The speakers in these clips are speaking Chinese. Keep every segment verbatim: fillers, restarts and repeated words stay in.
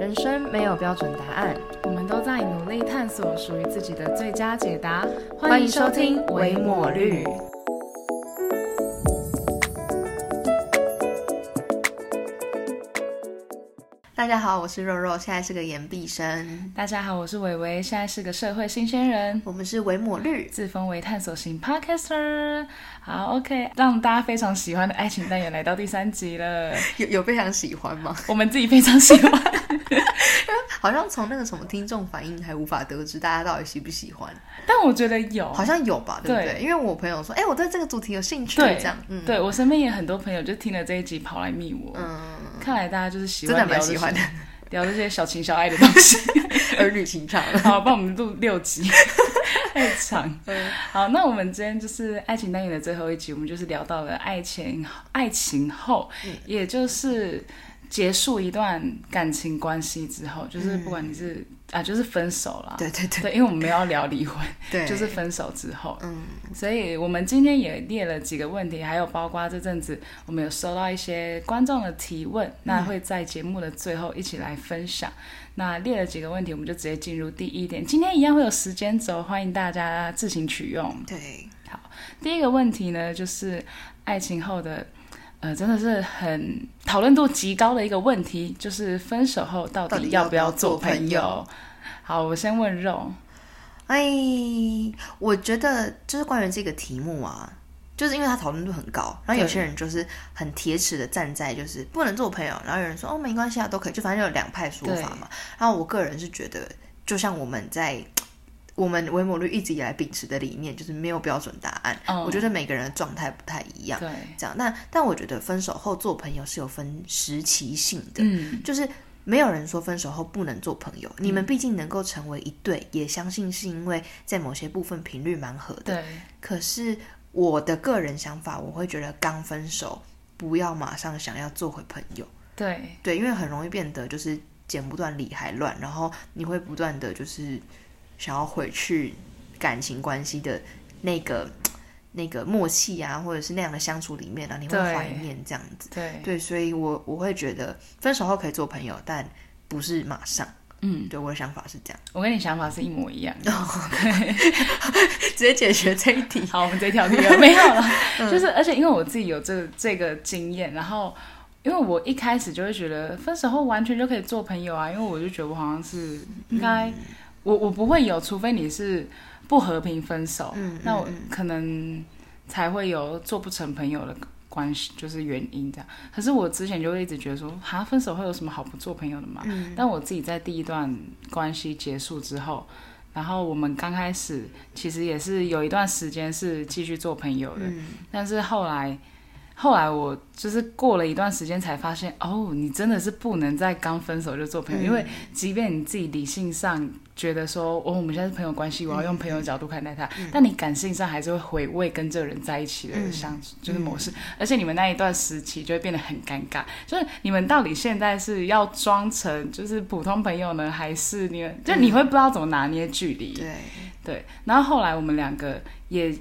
人生没有标准答案，我们都在努力探索属于自己的最佳解答。欢迎收听《微抹绿》。大家好，我是肉肉，现在是个研毕生。大家好，我是薇薇，现在是个社会新鲜人。我们是微抹绿，自封为探索型 podcaster。 好 OK， 让大家非常喜欢的爱情单元来到第三集了。有, 有非常喜欢吗？我们自己非常喜欢。好像从那个什么听众反应还无法得知大家到底喜不喜欢，但我觉得有，好像有吧，对不 对, 对？因为我朋友说哎、欸，我对这个主题有兴趣，对这样、嗯、对，我身边也很多朋友就听了这一集跑来密我。嗯，看来大家就是喜欢聊这些，真的蛮喜欢的，聊这些小情小爱的东西。儿女情长。好，帮我们录六集。太长。好，那我们今天就是爱情单元的最后一集，我们就是聊到了爱情爱情后、嗯、也就是结束一段感情关系之后，就是不管你是、嗯、啊就是分手啦，对对 对, 对，因为我们没有要聊离婚。对，就是分手之后。嗯，所以我们今天也列了几个问题，还有包括这阵子我们有收到一些观众的提问，那会在节目的最后一起来分享、嗯、那列了几个问题，我们就直接进入第一点。今天一样会有时间轴，欢迎大家自行取用。对，好，第一个问题呢，就是爱情后的呃，真的是很讨论度极高的一个问题，就是分手后到底要不要做朋友？到底要不要做朋友？好，我先问肉。哎，我觉得就是关于这个题目啊，就是因为它讨论度很高，然后有些人就是很铁齿的站在就是不能做朋友，然后有人说哦没关系啊都可以，就反正有两派说法嘛。然后我个人是觉得，就像我们在。我们微抹绿一直以来秉持的理念就是没有标准答案、oh, 我觉得每个人的状态不太一样，对，这样。那但我觉得分手后做朋友是有分时期性的、嗯、就是没有人说分手后不能做朋友、嗯、你们毕竟能够成为一对，也相信是因为在某些部分频率蛮合的，对。可是我的个人想法，我会觉得刚分手不要马上想要做回朋友，对对，因为很容易变得就是剪不断理还乱，然后你会不断的就是想要回去感情关系的那个那个默契啊，或者是那样的相处里面啊，你会怀念这样子，对对，所以我我会觉得分手后可以做朋友，但不是马上。嗯，对，我的想法是这样。我跟你想法是一模一样的、oh, okay. 直接解决这一题。好，我们这一条题了。没有了、嗯、就是而且因为我自己有这这个经验，然后因为我一开始就会觉得分手后完全就可以做朋友啊，因为我就觉得我好像是应该、嗯我我不会有，除非你是不和平分手、嗯、那我可能才会有做不成朋友的关系，就是原因这样。可是我之前就会一直觉得说蛤，分手会有什么好不做朋友的嘛、嗯、但我自己在第一段关系结束之后，然后我们刚开始其实也是有一段时间是继续做朋友的、嗯、但是后来后来我就是过了一段时间才发现，哦，你真的是不能在刚分手就做朋友、嗯、因为即便你自己理性上觉得说哦，我们现在是朋友关系，我要用朋友的角度看待它、嗯、但你感性上还是会回味跟这个人在一起的相处、嗯、就是模式、嗯、而且你们那一段时期就会变得很尴尬，就是你们到底现在是要装成就是普通朋友呢，还是你们就你会不知道怎么拿捏距离、嗯、对对。然后后来我们两个也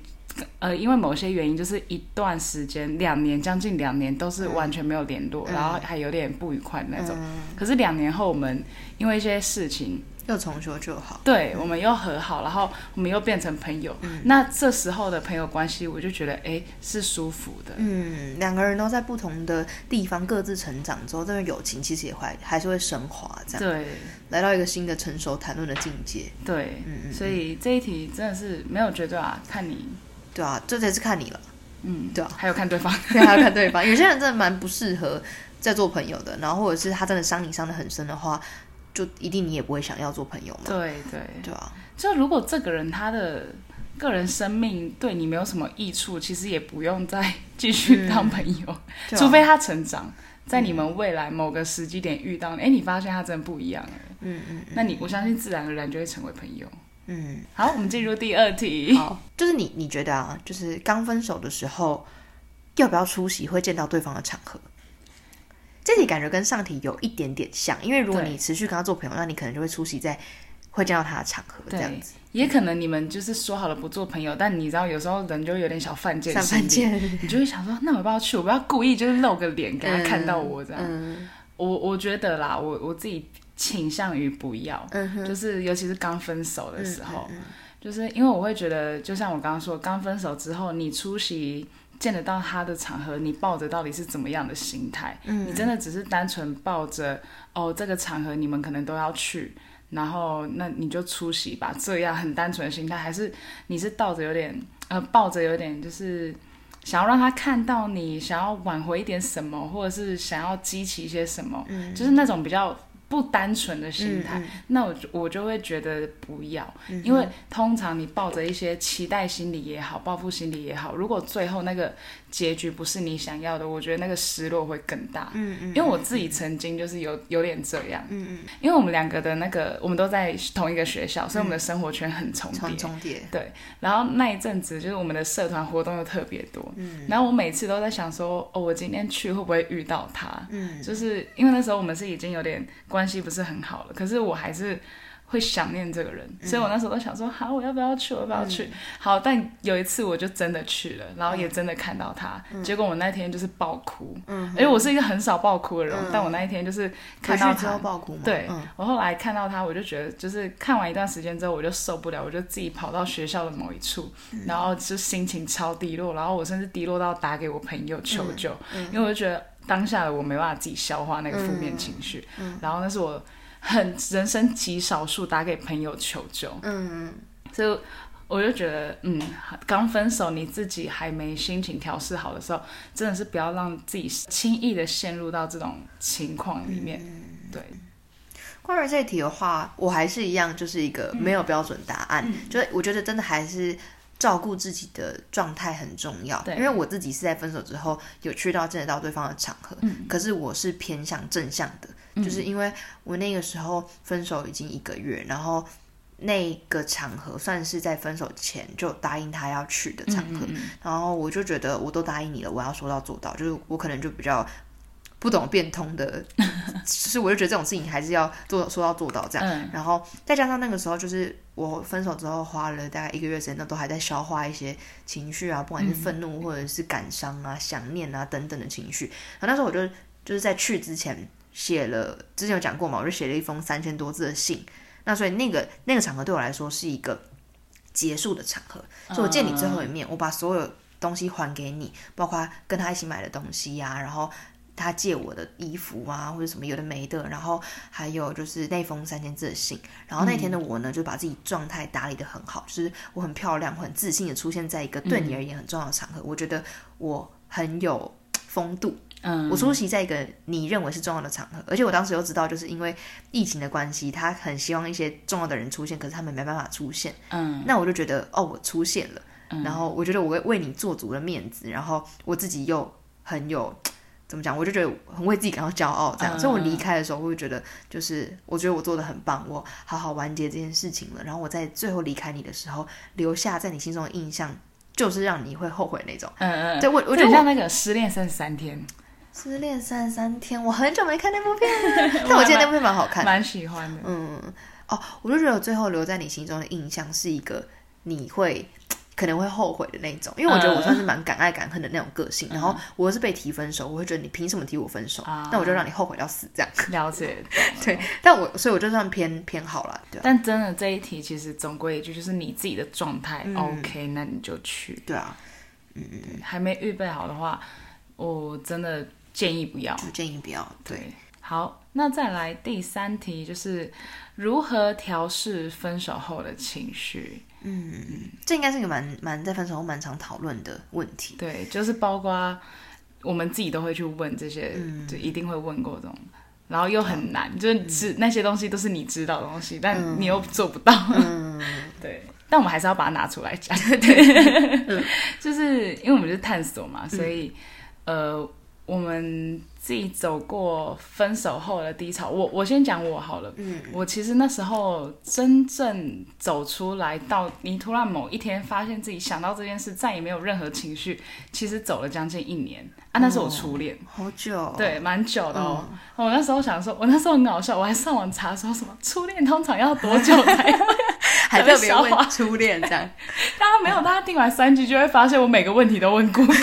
呃，因为某些原因，就是一段时间，两年，将近两年都是完全没有联络、嗯、然后还有点不愉快的那种、嗯、可是两年后我们因为一些事情又重修旧好，对、嗯、我们又和好，然后我们又变成朋友、嗯、那这时候的朋友关系我就觉得哎，是舒服的，嗯，两个人都在不同的地方各自成长之后，这段友情其实也还还是会升华，这样对，来到一个新的成熟谈论的境界，对、嗯、所以这一题真的是没有绝对啊，看你，对啊，这才是看你了，嗯，对啊，还有看对方，对，还有看对方。有些人真的蛮不适合在做朋友的，然后或者是他真的伤你伤得很深的话，就一定你也不会想要做朋友嘛。对对对啊，就如果这个人他的个人生命对你没有什么益处，其实也不用再继续当朋友，嗯啊、除非他成长，在你们未来某个时机点遇到，哎、嗯，你发现他真的不一样了，嗯 嗯, 嗯，那你我相信自然而然就会成为朋友。嗯，好，我们进入第二题。好，就是你你觉得啊，就是刚分手的时候，要不要出席会见到对方的场合？这题感觉跟上题有一点点像，因为如果你持续跟他做朋友，那你可能就会出席在会见到他的场合，这样子。也可能你们就是说好了不做朋友，但你知道有时候人就有点小犯贱，小犯贱，你就会想说，那我不要去，我不要故意就是露个脸给他看到我这样。嗯嗯、我我觉得啦，我我自己。倾向于不要、嗯、就是尤其是刚分手的时候、嗯嗯嗯、就是因为我会觉得就像我刚刚说刚分手之后你出席见得到他的场合你抱着到底是怎么样的心态、嗯、你真的只是单纯抱着哦这个场合你们可能都要去然后那你就出席吧这样很单纯的心态还是你是抱着有点呃抱着有点就是想要让他看到你想要挽回一点什么或者是想要激起一些什么、嗯、就是那种比较不单纯的心态、嗯嗯、那我我就会觉得不要、嗯、因为通常你抱着一些期待心理也好报复心理也好如果最后那个结局不是你想要的我觉得那个失落会更大、嗯嗯、因为我自己曾经就是有有点这样、嗯嗯、因为我们两个的那个我们都在同一个学校、嗯、所以我们的生活圈很重叠重叠对然后那一阵子就是我们的社团活动又特别多、嗯、然后我每次都在想说哦，我今天去会不会遇到他、嗯、就是因为那时候我们是已经有点关系不是很好了可是我还是会想念这个人、嗯、所以我那时候都想说好我要不要去我要不要去、嗯、好但有一次我就真的去了然后也真的看到他、嗯、结果我那天就是爆哭、嗯、而且我是一个很少爆哭的人、嗯、但我那一天就是看到他回去之后爆哭吗对、嗯、我后来看到他我就觉得就是看完一段时间之后我就受不了我就自己跑到学校的某一处、嗯、然后就心情超低落然后我甚至低落到打给我朋友求救、嗯嗯、因为我就觉得当下的我没办法自己消化那个负面情绪、嗯嗯、然后那是我很人生极少数打给朋友求救，嗯，所以我就觉得，嗯，刚分手你自己还没心情调试好的时候，真的是不要让自己轻易的陷入到这种情况里面。嗯、对，关于这题的话，我还是一样，就是一个没有标准答案，嗯、就是我觉得真的还是。照顾自己的状态很重要，因为我自己是在分手之后有去到见得到对方的场合、嗯、可是我是偏向正向的、嗯、就是因为我那个时候分手已经一个月，然后那个场合算是在分手前就答应他要去的场合，嗯嗯，然后我就觉得我都答应你了，我要说到做到，就是我可能就比较不懂变通的就是我就觉得这种事情还是要做说到做到这样、嗯、然后再加上那个时候就是我分手之后花了大概一个月时间，那都还在消化一些情绪啊，不管是愤怒或者是感伤啊、嗯、想念啊等等的情绪。然后那时候我就就是在去之前写了，之前有讲过嘛，我就写了一封三千多字的信。那所以那个那个场合对我来说是一个结束的场合，所以我见你最后一面、嗯、我把所有东西还给你，包括跟他一起买的东西啊，然后他借我的衣服啊或者什么有的没的，然后还有就是那封三千字的信。然后那天的我呢、嗯、就把自己状态打理得很好，就是我很漂亮很自信的出现在一个对你而言很重要的场合、嗯、我觉得我很有风度，嗯，我出席在一个你认为是重要的场合，而且我当时又知道就是因为疫情的关系，他很希望一些重要的人出现，可是他们没办法出现，嗯，那我就觉得哦我出现了、嗯、然后我觉得我为你做足了面子，然后我自己又很有怎么讲，我就觉得很为自己感到骄傲这样、嗯、所以我离开的时候我会觉得就是我觉得我做得很棒，我好好完结这件事情了，然后我在最后离开你的时候留下在你心中的印象就是让你会后悔那种。嗯嗯，对，我我觉得像那个失恋三十三天失恋三十三天我很久没看那部片但我记得那部片蛮好看蛮喜欢的。嗯哦，我就觉得我最后留在你心中的印象是一个你会可能会后悔的那种，因为我觉得我算是蛮敢爱敢恨的那种个性、嗯、然后我是被提分手，我会觉得你凭什么提我分手、嗯、那我就让你后悔要死这样。了解对，但我所以我就算偏偏好啦，对、啊、但真的这一题其实总归一句就是你自己的状态、嗯、OK 那你就去。对啊，嗯嗯，还没预备好的话我真的建议不要，就建议不要。 对, 对好，那再来第三题，就是如何调适分手后的情绪。嗯，这应该是个蛮蛮在分手后蛮常讨论的问题。对，就是包括我们自己都会去问这些、嗯、就一定会问过这种，然后又很难、嗯、就是那些东西都是你知道的东西、嗯、但你又做不到、嗯、对，但我们还是要把它拿出来讲对、嗯、就是因为我们是探索嘛，所以、嗯、呃我们自己走过分手后的低潮，我我先讲我好了。嗯，我其实那时候真正走出来，到你突然某一天发现自己想到这件事，再也没有任何情绪，其实走了将近一年啊。那是我初恋、哦，好久，对，蛮久的哦、嗯。我那时候想说，我那时候很搞笑，我还上网查说什么初恋通常要多久才会还特别问初恋这样。大家没有，大家听完三集就会发现我每个问题都问Google。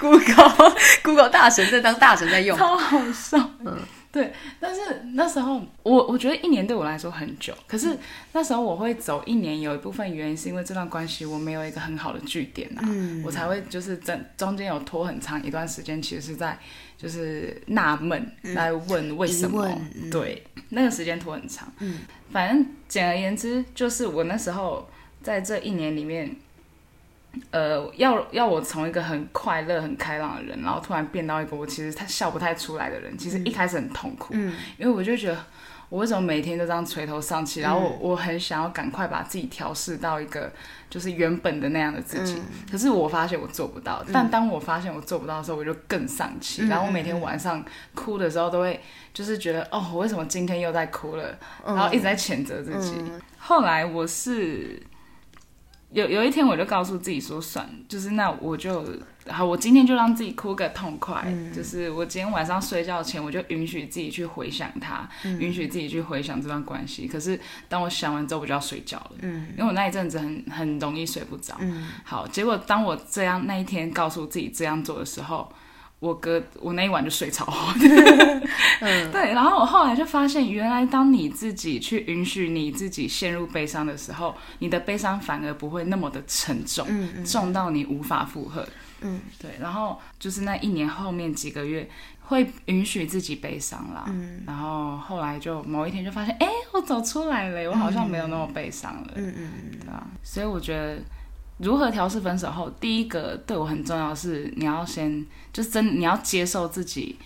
Google Google 大神在当大神在用，超好笑。嗯，对，但是那时候我我觉得一年对我来说很久，可是那时候我会走一年有一部分原因是因为这段关系我没有一个很好的据点啊，嗯、我才会就是中间有拖很长一段时间其实是在就是纳闷来问为什么、嗯、对，那个时间拖很长、嗯、反正简而言之就是我那时候在这一年里面呃，要要我从一个很快乐很开朗的人然后突然变到一个我其实他笑不太出来的人，其实一开始很痛苦、嗯、因为我就觉得我为什么每天都这样垂头丧气、嗯、然后 我, 我很想要赶快把自己调试到一个就是原本的那样的自己、嗯、可是我发现我做不到、嗯、但当我发现我做不到的时候我就更丧气、嗯、然后我每天晚上哭的时候都会就是觉得哦我为什么今天又在哭了、嗯、然后一直在谴责自己、嗯、后来我是有有一天我就告诉自己说算就是那我就好我今天就让自己哭个痛快、嗯、就是我今天晚上睡觉前我就允许自己去回想它、嗯、允许自己去回想这段关系，可是当我想完之后我就要睡觉了、嗯、因为我那一阵子很很容易睡不着、嗯、好结果当我这样那一天告诉自己这样做的时候我哥我那一晚就睡超好的、嗯、对，然后我后来就发现原来当你自己去允许你自己陷入悲伤的时候你的悲伤反而不会那么的沉重、嗯嗯、重到你无法负荷、嗯、对，然后就是那一年后面几个月会允许自己悲伤啦、嗯、然后后来就某一天就发现哎、欸，我走出来了，我好像没有那么悲伤了、嗯嗯嗯、对啊，所以我觉得如何调试分手后，第一个对我很重要的是你要先就是真你要接受自己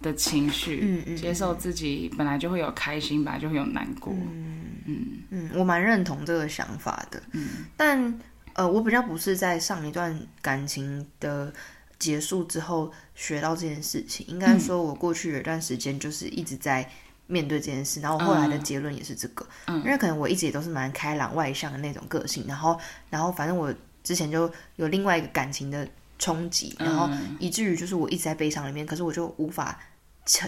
的情绪、嗯嗯嗯、接受自己本来就会有开心本来就会有难过，嗯嗯嗯，我蛮认同这个想法的、嗯、但呃，我比较不是在上一段感情的结束之后学到这件事情，应该说我过去有一段时间就是一直在面对这件事，然后后来的结论也是这个、嗯、因为可能我一直也都是蛮开朗外向的那种个性，然后然后反正我之前就有另外一个感情的冲击，然后以至于就是我一直在悲伤里面，可是我就无法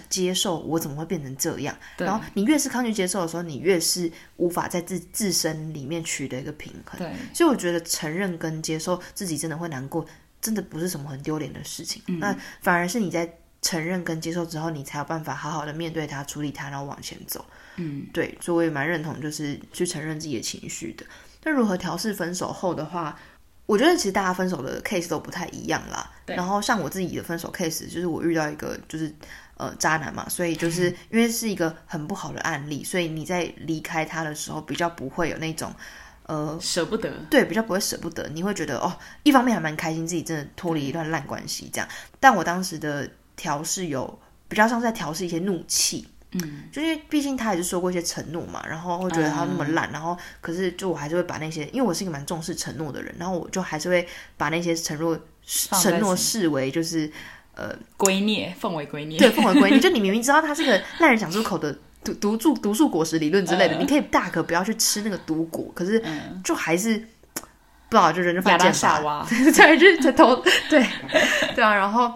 接受我怎么会变成这样，然后你越是抗拒接受的时候你越是无法在 自, 自身里面取得一个平衡，对，所以我觉得承认跟接受自己真的会难过真的不是什么很丢脸的事情、嗯、那反而是你在承认跟接受之后你才有办法好好的面对它处理它然后往前走，嗯，对，所以我也蛮认同就是去承认自己的情绪的。但如何调试分手后的话我觉得其实大家分手的 case 都不太一样啦，然后像我自己的分手 case 就是我遇到一个就是呃渣男嘛，所以就是因为是一个很不好的案例，所以你在离开他的时候比较不会有那种呃，舍不得，对，比较不会舍不得，你会觉得哦一方面还蛮开心自己真的脱离一段烂关系这样，但我当时的调试有比较像是在调试一些怒气，嗯，就因为毕竟他也是说过一些承诺嘛，然后会觉得他那么烂、嗯、然后可是就我还是会把那些，因为我是一个蛮重视承诺的人，然后我就还是会把那些承诺承诺视为就是呃圭臬，奉为圭臬，对，奉为圭臬就你明明知道他是个烂人讲出口的毒毒素毒素果实理论之类的、嗯、你可以大可不要去吃那个毒果，可是就还是、嗯、不知道就人就犯贱吧对，就是头对对啊，然后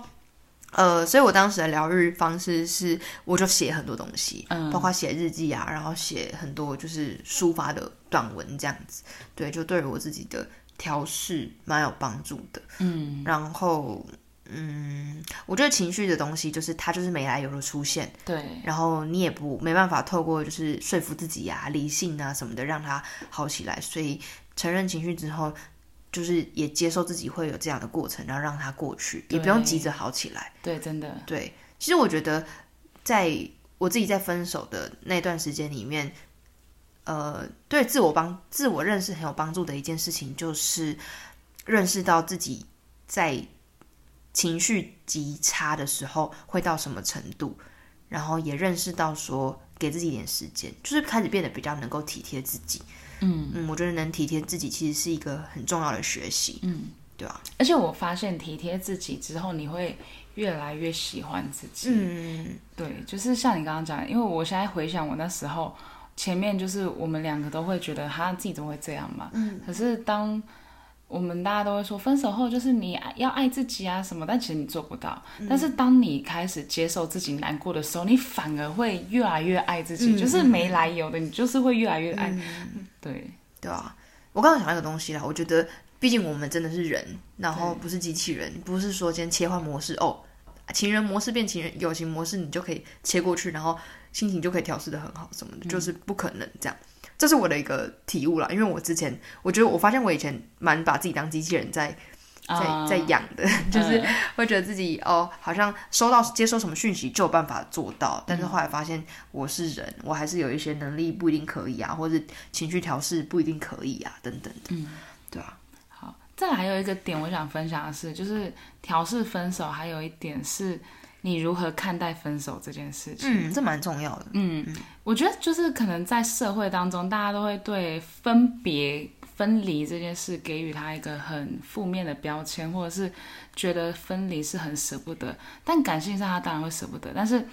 呃，所以我当时的疗愈方式是我就写很多东西、嗯、包括写日记啊，然后写很多就是抒发的短文这样子，对，就对于我自己的调试蛮有帮助的，嗯，然后嗯，我觉得情绪的东西就是它就是没来由的出现，对，然后你也不没办法透过就是说服自己啊理性啊什么的让它好起来，所以承认情绪之后就是也接受自己会有这样的过程，然后让它过去，也不用急着好起来，对，真的，对，其实我觉得在我自己在分手的那段时间里面呃，对自我帮自我认识很有帮助的一件事情就是认识到自己在情绪极差的时候会到什么程度，然后也认识到说给自己一点时间，就是开始变得比较能够体贴自己，嗯嗯，我觉得能体贴自己其实是一个很重要的学习，嗯，对啊，而且我发现体贴自己之后你会越来越喜欢自己，嗯，对，就是像你刚刚讲的，因为我现在回想我那时候前面就是我们两个都会觉得他自己怎么会这样嘛，嗯，可是当我们大家都会说分手后就是你要爱自己啊什么，但其实你做不到、嗯、但是当你开始接受自己难过的时候你反而会越来越爱自己、嗯、就是没来由的你就是会越来越爱、嗯、对对啊，我刚刚想到一个东西啦，我觉得毕竟我们真的是人，然后不是机器人，不是说今天切换模式哦情人模式变情人友情模式，你就可以切过去，然后心情就可以调试得很好什么的、嗯、就是不可能这样。这是我的一个体悟啦，因为我之前我觉得我发现我以前蛮把自己当机器人在在在养的、uh, 就是会觉得自己、uh, 哦，好像收到接收什么讯息就有办法做到，但是后来发现我是人、嗯、我还是有一些能力不一定可以啊，或者情绪调试不一定可以啊等等的、嗯、对啊。好，再来还有一个点我想分享的是，就是调试分手还有一点是你如何看待分手这件事情。嗯，这蛮重要的。 嗯, 嗯我觉得就是可能在社会当中大家都会对分别分离这件事给予他一个很负面的标签，或者是觉得分离是很舍不得，但感性上他当然会舍不得，但是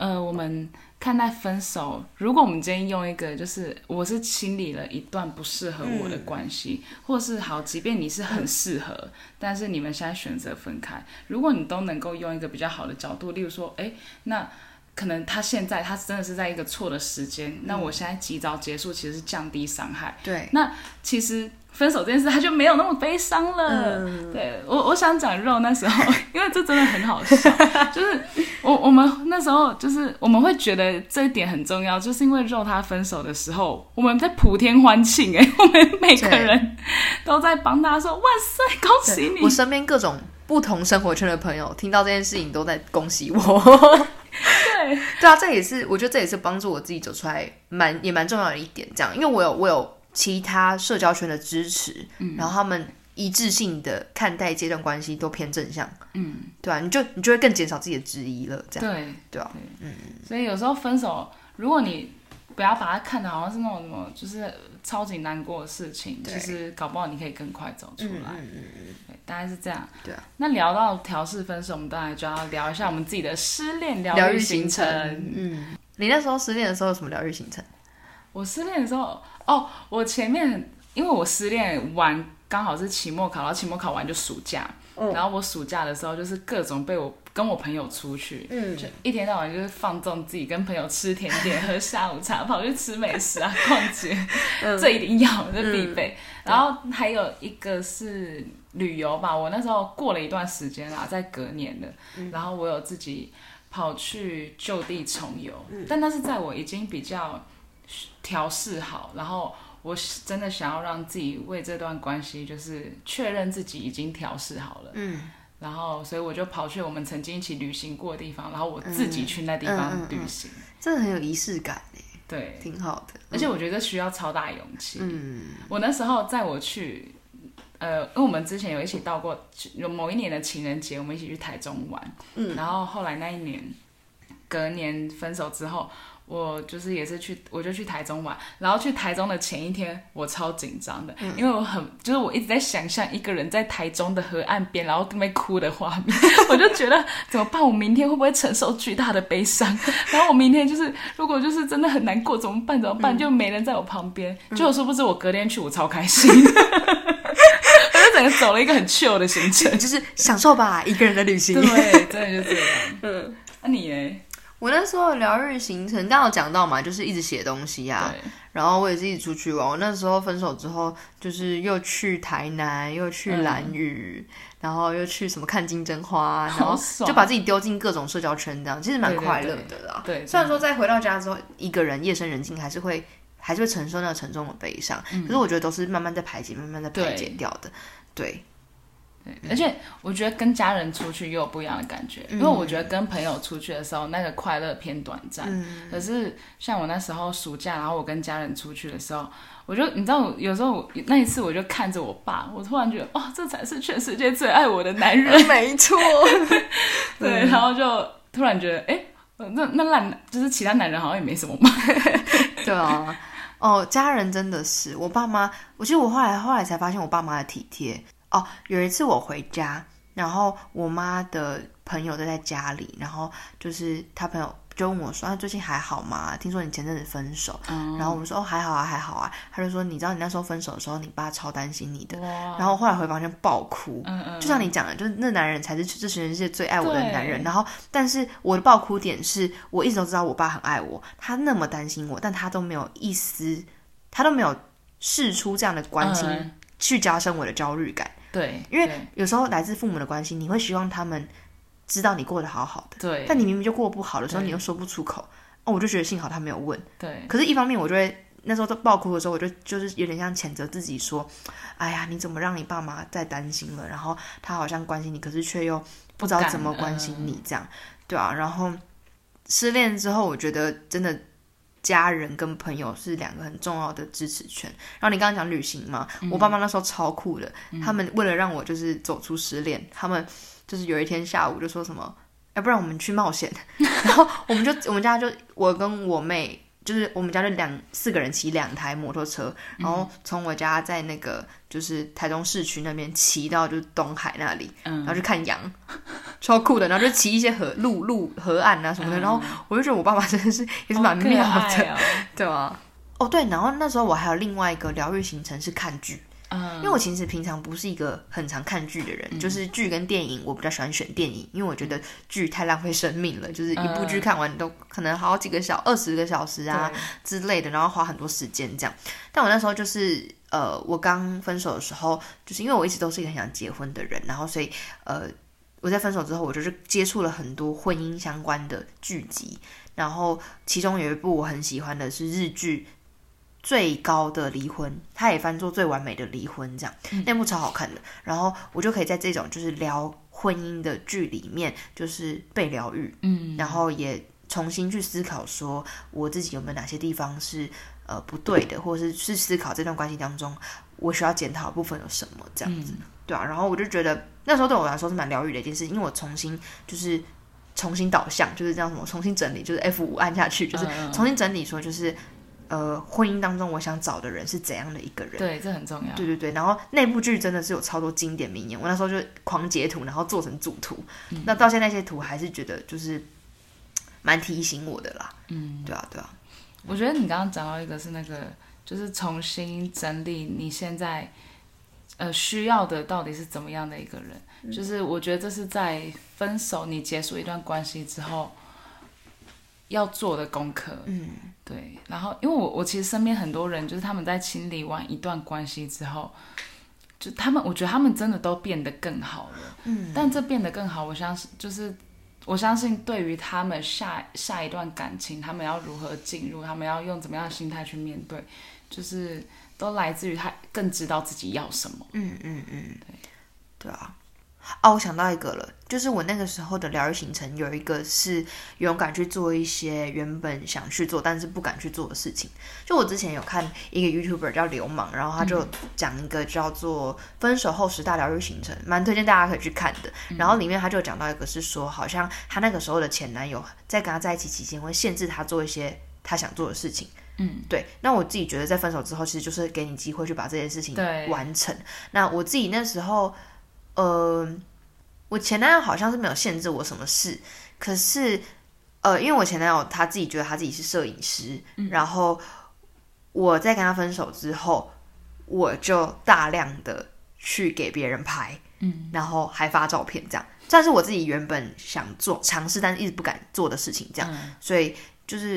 呃，我们看待分手，如果我们今天用一个就是我是清理了一段不适合我的关系、嗯、或是好，即便你是很适合、嗯、但是你们现在选择分开，如果你都能够用一个比较好的角度，例如说哎，那可能他现在他真的是在一个错的时间、嗯、那我现在及早结束其实是降低伤害，对，那其实分手这件事他就没有那么悲伤了、嗯、对。我我想讲肉那时候因为这真的很好笑就是我我们那时候就是我们会觉得这一点很重要，就是因为肉他分手的时候我们在普天欢庆、欸、我们每个人都在帮他说哇塞恭喜你。我身边各种不同生活圈的朋友听到这件事情都在恭喜我对对啊，这也是我觉得这也是帮助我自己走出来蛮也蛮重要的一点这样，因为我有我有其他社交圈的支持、嗯、然后他们一致性的看待这段关系都偏正向，嗯，对啊，你就你就会更减少自己的质疑了这样，对对啊，对、嗯、所以有时候分手如果你不要把它看得好像是那种什么就是超级难过的事情，其实搞不好你可以更快走出来、嗯嗯嗯、对，大概是这样。对啊，那聊到调适分手，我们当然就要聊一下我们自己的失恋疗愈行程。嗯，你那时候失恋的时候有什么疗愈行程？我失恋的时候哦，我前面因为我失恋完刚好是期末考，然后期末考完就暑假、嗯、然后我暑假的时候就是各种被我跟我朋友出去、嗯、就一天到晚就是放纵自己，跟朋友吃甜点喝下午茶跑去吃美食啊逛街、嗯、这一定要这必备、嗯、然后还有一个是旅游吧，我那时候过了一段时间啦，在隔年的、嗯、然后我有自己跑去就地重游、嗯、但那是在我已经比较调适好，然后我真的想要让自己为这段关系就是确认自己已经调适好了，嗯，然后所以我就跑去我们曾经一起旅行过的地方，然后我自己去那地方旅行、嗯嗯嗯、真的很有仪式感耶，对，挺好的、嗯、而且我觉得需要超大勇气。嗯，我那时候在我去呃，因为我们之前有一起到过有某一年的情人节我们一起去台中玩、嗯、然后后来那一年隔年分手之后我就是也是去，我就去台中玩，然后去台中的前一天我超紧张的、嗯、因为我很就是我一直在想象一个人在台中的河岸边然后那边哭的画面我就觉得怎么办，我明天会不会承受巨大的悲伤然后我明天就是如果就是真的很难过怎么办怎么办、嗯、就没人在我旁边、嗯、就我殊不知我隔天去我超开心我就整个走了一个很 chill 的行程就是享受吧一个人的旅行对，真的就这样。嗯，那、啊、你耶？我那时候疗愈行程刚刚有讲到嘛，就是一直写东西啊，然后我也是一直出去玩。我那时候分手之后就是又去台南又去兰屿、嗯、然后又去什么看金针花，然后就把自己丢进各种社交圈，这样其实蛮快乐的啦。对对对对，虽然说在回到家之后一个人夜深人静还是会还是会承受那个沉重的悲伤、嗯、可是我觉得都是慢慢在排解慢慢在排解掉的。 对, 对而且我觉得跟家人出去又有不一样的感觉、嗯、因为我觉得跟朋友出去的时候那个快乐偏短暂、嗯、可是像我那时候暑假然后我跟家人出去的时候我就你知道有时候那一次我就看着我爸我突然觉得哇、哦，这才是全世界最爱我的男人没错对、嗯、然后就突然觉得哎，那那烂就是其他男人好像也没什么嘛对啊哦，家人真的是我爸妈，我其实我后来后来才发现我爸妈的体贴哦，有一次我回家，然后我妈的朋友都在家里，然后就是她朋友就问我说、啊、最近还好吗？听说你前阵子分手、嗯、然后我说哦还好啊还好啊，她就说你知道你那时候分手的时候你爸超担心你的，然后后来回房间爆哭、嗯嗯、就像你讲的就是那男人才是这全世界最爱我的男人，然后但是我的爆哭点是我一直都知道我爸很爱我，他那么担心我，但他都没有一丝他都没有释出这样的关心、嗯、去加深我的焦虑感。对，因为有时候来自父母的关心你会希望他们知道你过得好好的，对，但你明明就过得不好的时候你又说不出口，哦，我就觉得幸好他没有问。对，可是一方面我就会那时候爆哭的时候我就就是有点像谴责自己说，哎呀你怎么让你爸妈再担心了，然后他好像关心你可是却又不知道怎么关心你这样、嗯、对啊。然后失恋之后我觉得真的家人跟朋友是两个很重要的支持圈。然后你刚刚讲旅行嘛、嗯、我爸妈那时候超酷的、嗯、他们为了让我就是走出失恋，他们就是有一天下午就说什么要、欸、不然我们去冒险然后我们就我们家就我跟我妹就是我们家就两四个人骑两台摩托车，然后从我家在那个就是台中市区那边骑到就是东海那里、嗯、然后去看羊，超酷的。然后就骑一些河路路河岸啊什么的、嗯、然后我就觉得我爸爸真的是也是蛮妙的、哦哦、对吧。哦对，然后那时候我还有另外一个疗愈行程是看剧、嗯、因为我其实平常不是一个很常看剧的人、嗯、就是剧跟电影我比较喜欢选电影，因为我觉得剧太浪费生命了，就是一部剧看完都可能好几个小二十个小时啊之类的，然后花很多时间这样。但我那时候就是呃，我刚分手的时候，就是因为我一直都是一个很想结婚的人，然后所以呃，我在分手之后我就是接触了很多婚姻相关的剧集，然后其中有一部我很喜欢的是日剧最高的离婚，它也翻作最完美的离婚这样，那部超好看的。然后我就可以在这种就是聊婚姻的剧里面就是被疗愈，嗯，然后也重新去思考说我自己有没有哪些地方是呃不对的，或者是去思考这段关系当中我需要检讨的部分有什么这样子、嗯、对啊。然后我就觉得那时候对我来说是蛮疗愈的一件事，因为我重新就是重新导向，就是这样什么重新整理，就是 F 五 按下去，就是重新整理说就是呃，婚姻当中我想找的人是怎样的一个人，对，这很重要，对对对。然后那部剧真的是有超多经典名言，我那时候就狂截图然后做成主图、嗯、那到现在那些图还是觉得就是蛮提醒我的啦，嗯，对啊对啊。我觉得你刚刚讲到一个是那个就是重新整理你现在呃需要的到底是怎么样的一个人、嗯、就是我觉得这是在分手你结束一段关系之后要做的功课，嗯，对。然后因为我我其实身边很多人就是他们在清理完一段关系之后，就他们我觉得他们真的都变得更好了，嗯。但这变得更好，我相信就是我相信对于他们下下一段感情，他们要如何进入，他们要用怎么样的心态去面对，就是都来自于他更知道自己要什么，嗯嗯嗯，对，对啊。哦，我想到一个了，就是我那个时候的疗愈行程有一个是勇敢去做一些原本想去做但是不敢去做的事情。就我之前有看一个 YouTuber 叫流氓，然后他就讲一个叫做分手后十大疗愈行程，蛮推荐大家可以去看的。然后里面他就讲到一个是说好像他那个时候的前男友在跟他在一起期间会限制他做一些他想做的事情，嗯，对。那我自己觉得在分手之后其实就是给你机会去把这件事情完成。那我自己那时候呃，我前男友好像是没有限制我什么事，可是呃，因为我前男友他自己觉得他自己是摄影师、嗯、然后我在跟他分手之后我就大量的去给别人拍、嗯、然后还发照片这样，算是我自己原本想做尝试但是一直不敢做的事情这样、嗯、所以就是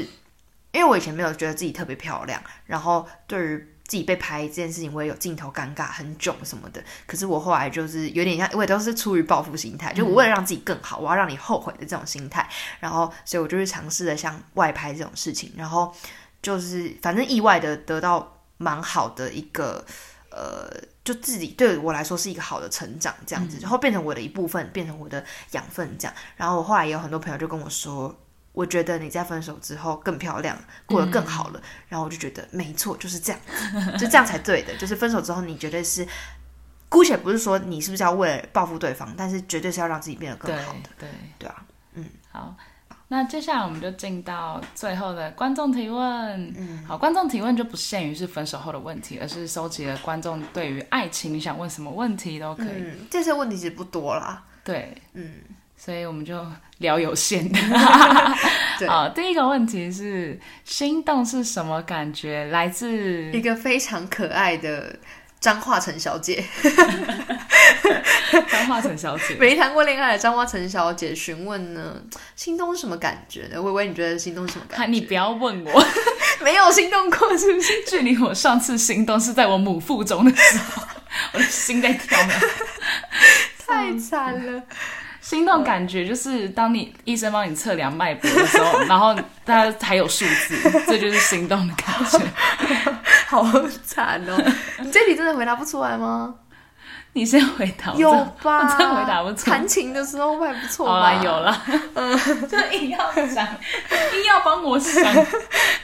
因为我以前没有觉得自己特别漂亮，然后对于自己被拍这件事情我也有镜头尴尬很囧什么的，可是我后来就是有点像我也都是出于报复心态，就我为了让自己更好我要让你后悔的这种心态，然后所以我就是尝试了像外拍这种事情，然后就是反正意外的得到蛮好的一个呃，就自己对我来说是一个好的成长这样子，然后变成我的一部分，变成我的养分这样。然后我后来也有很多朋友就跟我说我觉得你在分手之后更漂亮过得更好了、嗯、然后我就觉得没错就是这样就这样才对的，就是分手之后你绝对是姑且不是说你是不是要为了报复对方，但是绝对是要让自己变得更好的，对对对啊，嗯，好，那接下来我们就进到最后的观众提问、嗯、好，观众提问就不限于是分手后的问题，而是收集了观众对于爱情想问什么问题都可以、嗯、这些问题其实不多啦，对，嗯，所以我们就聊有限的对、哦、第一个问题是心动是什么感觉，来自一个非常可爱的张化成小姐张化成小姐没谈过恋爱的张化成小姐询问呢心动是什么感觉呢，薇薇你觉得心动是什么感觉、啊、你不要问我没有心动过是不是，距离我上次心动是在我母腹中的时候我的心在跳了太惨了心动感觉就是当你医生帮你测量脉搏的时候，然后它还有数字，这就是心动的感觉。好惨哦！你这题真的回答不出来吗？你先回答，有吧？我真回答不出。弹琴的时候还不错吧？好啦，有啦。嗯，就硬要想，硬要帮我想。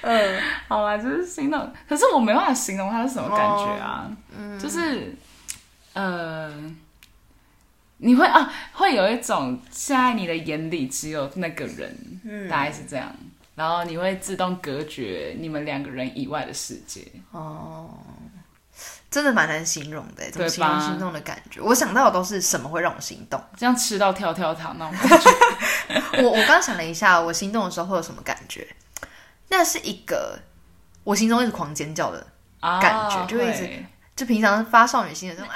嗯，好啦，就是心动，可是我没办法形容它是什么感觉啊。哦、嗯，就是，呃，你会啊，会有一种现在你的眼里只有那个人，嗯、大概是这样。然后你会自动隔绝你们两个人以外的世界。哦。真的蛮难形容的，怎么形容心动的感觉？我想到的都是什么会让我心动，这样吃到跳跳糖那种感觉。我我刚想了一下，我心动的时候会有什么感觉？那是一个我心中一直狂尖叫的感觉，啊、就会一直就平常发少女心的那种啊，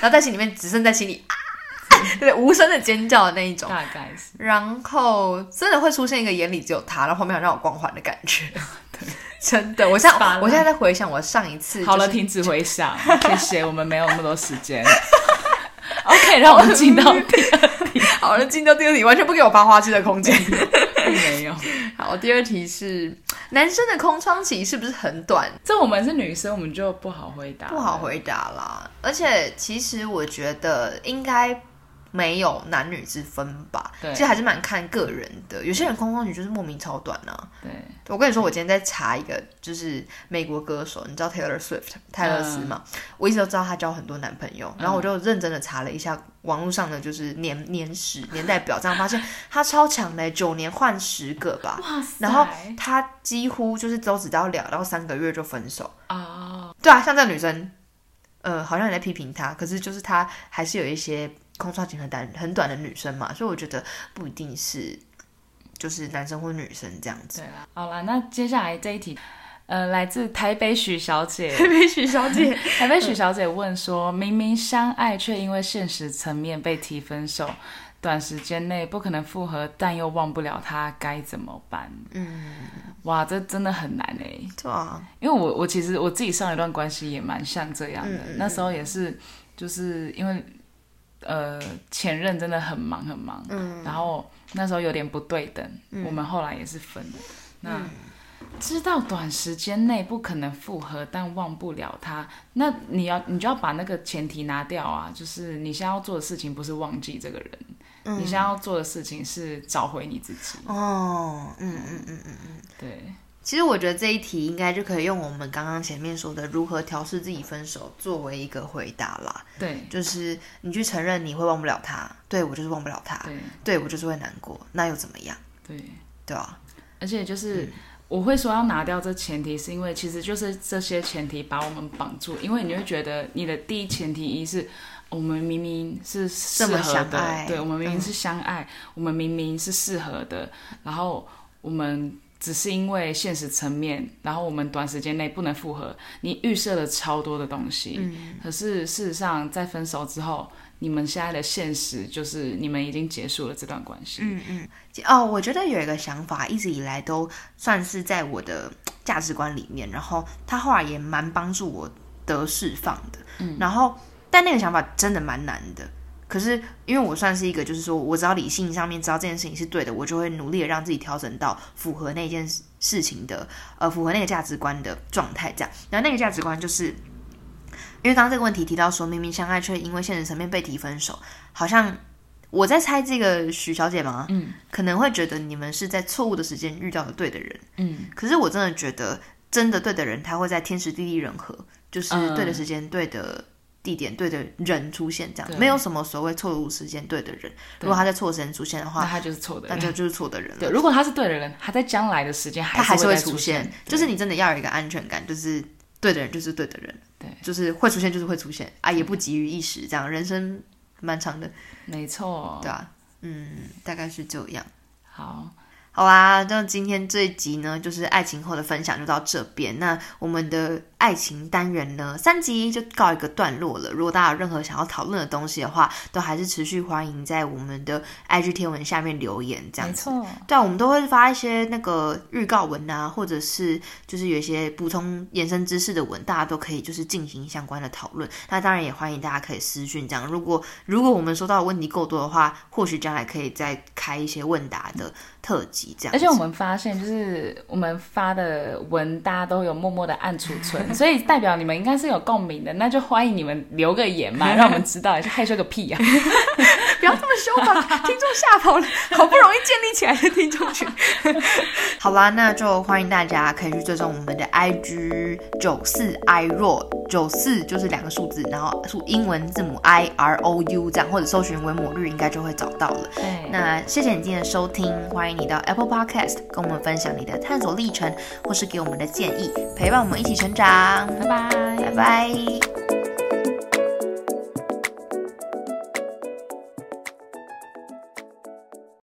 然后在心里面只剩在心里啊，对，无声的尖叫的那一种，大概是。然后真的会出现一个眼里只有他，然后后面有让我光环的感觉。对。真的，我现在我现在在回想我上一次、就是、好了，停止回想，谢谢，我们没有那么多时间。OK， 让我们进到第二题。好了，进到第二题，完全不给我发花痴的空间。没有。好，第二题是男生的空窗期是不是很短？这我们是女生，我们就不好回答，不好回答啦。而且其实我觉得应该。没有男女之分吧，其实还是蛮看个人的。有些人空窗期就是莫名超短啊。对，我跟你说，我今天在查一个，就是美国歌手，你知道 Taylor Swift 泰勒斯嘛、嗯？我一直都知道他交很多男朋友，然后我就认真的查了一下网络上的就是年年史年代表，这样发现他超强的，九年换十个吧。哇塞！然后他几乎就是都只到两到三个月就分手啊、哦。对啊，像这个女生，呃，好像也在批评他，可是就是他还是有一些。空窗期很短很短的女生嘛，所以我觉得不一定是就是男生或女生这样子。对啦，好啦，那接下来这一题，呃，来自台北许小姐。台北许小姐，台北许小姐问说，明明相爱却因为现实层面被提分手，短时间内不可能复合，但又忘不了他，该怎么办？嗯，哇，这真的很难哎、欸。对啊，因为我我其实我自己上一段关系也蛮像这样的，嗯嗯嗯，那时候也是就是因为。呃，前任真的很忙很忙、嗯、然后那时候有点不对等、嗯、我们后来也是分了。那、嗯、知道短时间内不可能复合但忘不了他，那你要你就要把那个前提拿掉啊，就是你现在要做的事情不是忘记这个人、嗯、你现在要做的事情是找回你自己。哦，嗯嗯嗯嗯嗯，对，其实我觉得这一题应该就可以用我们刚刚前面说的如何调适自己分手作为一个回答啦。对，就是你去承认你会忘不了他，对，我就是忘不了他，对，对，我就是会难过，那又怎么样？对，对啊。而且就是、嗯、我会说要拿掉这前提，是因为其实就是这些前提把我们绑住，因为你会觉得你的第一前提一是我们明明是适合的，对，我们明明是相爱、嗯、我们明明是适合的，然后我们只是因为现实层面，然后我们短时间内不能复合，你预设了超多的东西、嗯、可是事实上在分手之后你们现在的现实就是你们已经结束了这段关系。嗯嗯，哦，我觉得有一个想法一直以来都算是在我的价值观里面，然后他后来也蛮帮助我得释放的、嗯、然后但那个想法真的蛮难的，可是因为我算是一个就是说我只要理性上面知道这件事情是对的，我就会努力的让自己调整到符合那件事情的呃符合那个价值观的状态这样。然后那个价值观就是因为刚刚这个问题提到说明明相爱却因为现实层面被提分手，好像我在猜这个许小姐嘛，嗯，可能会觉得你们是在错误的时间遇到了对的人，嗯，可是我真的觉得真的对的人他会在天时地利人和，就是对的时间、嗯、对的地点对的人出现，这样没有什么所谓错误时间对的人，如果他在错时间出现的话，那他就是错的人，那就就是错的人了。对，如果他是对的人，他在将来的时间还是会他还是会出现，就是你真的要有一个安全感，就是对的人就是对的人，对，就是会出现就是会出现啊，也不急于一时，这样人生蛮长的，没错，对啊，嗯，大概是这样。好。好啦，那今天这一集呢，就是爱情后的分享就到这边。那我们的爱情单元呢，三集就告一个段落了。如果大家有任何想要讨论的东西的话，都还是持续欢迎在我们的 I G 贴文下面留言这样子。没错，对啊，我们都会发一些那个预告文啊，或者是就是有一些补充延伸知识的文，大家都可以就是进行相关的讨论。那当然也欢迎大家可以私讯这样，如果如果我们收到的问题够多的话，或许将来可以再开一些问答的特辑这样。而且我们发现就是我们发的文大家都有默默的按储存所以代表你们应该是有共鸣的，那就欢迎你们留个言嘛，让我们知道也是害羞个屁啊不要这么凶吧听众吓跑了，好不容易建立起来的听众群好啦，那就欢迎大家可以去追踪我们的 I G 九四 I R O U 九四就是两个数字，然后英文字母 I R O U 这样，或者搜寻微末日应该就会找到了。那谢谢你今天的收听，欢迎你到 Apple Podcast 跟我们分享你的探索历程，或是给我们的建议，陪伴我们一起成长。拜拜，拜拜。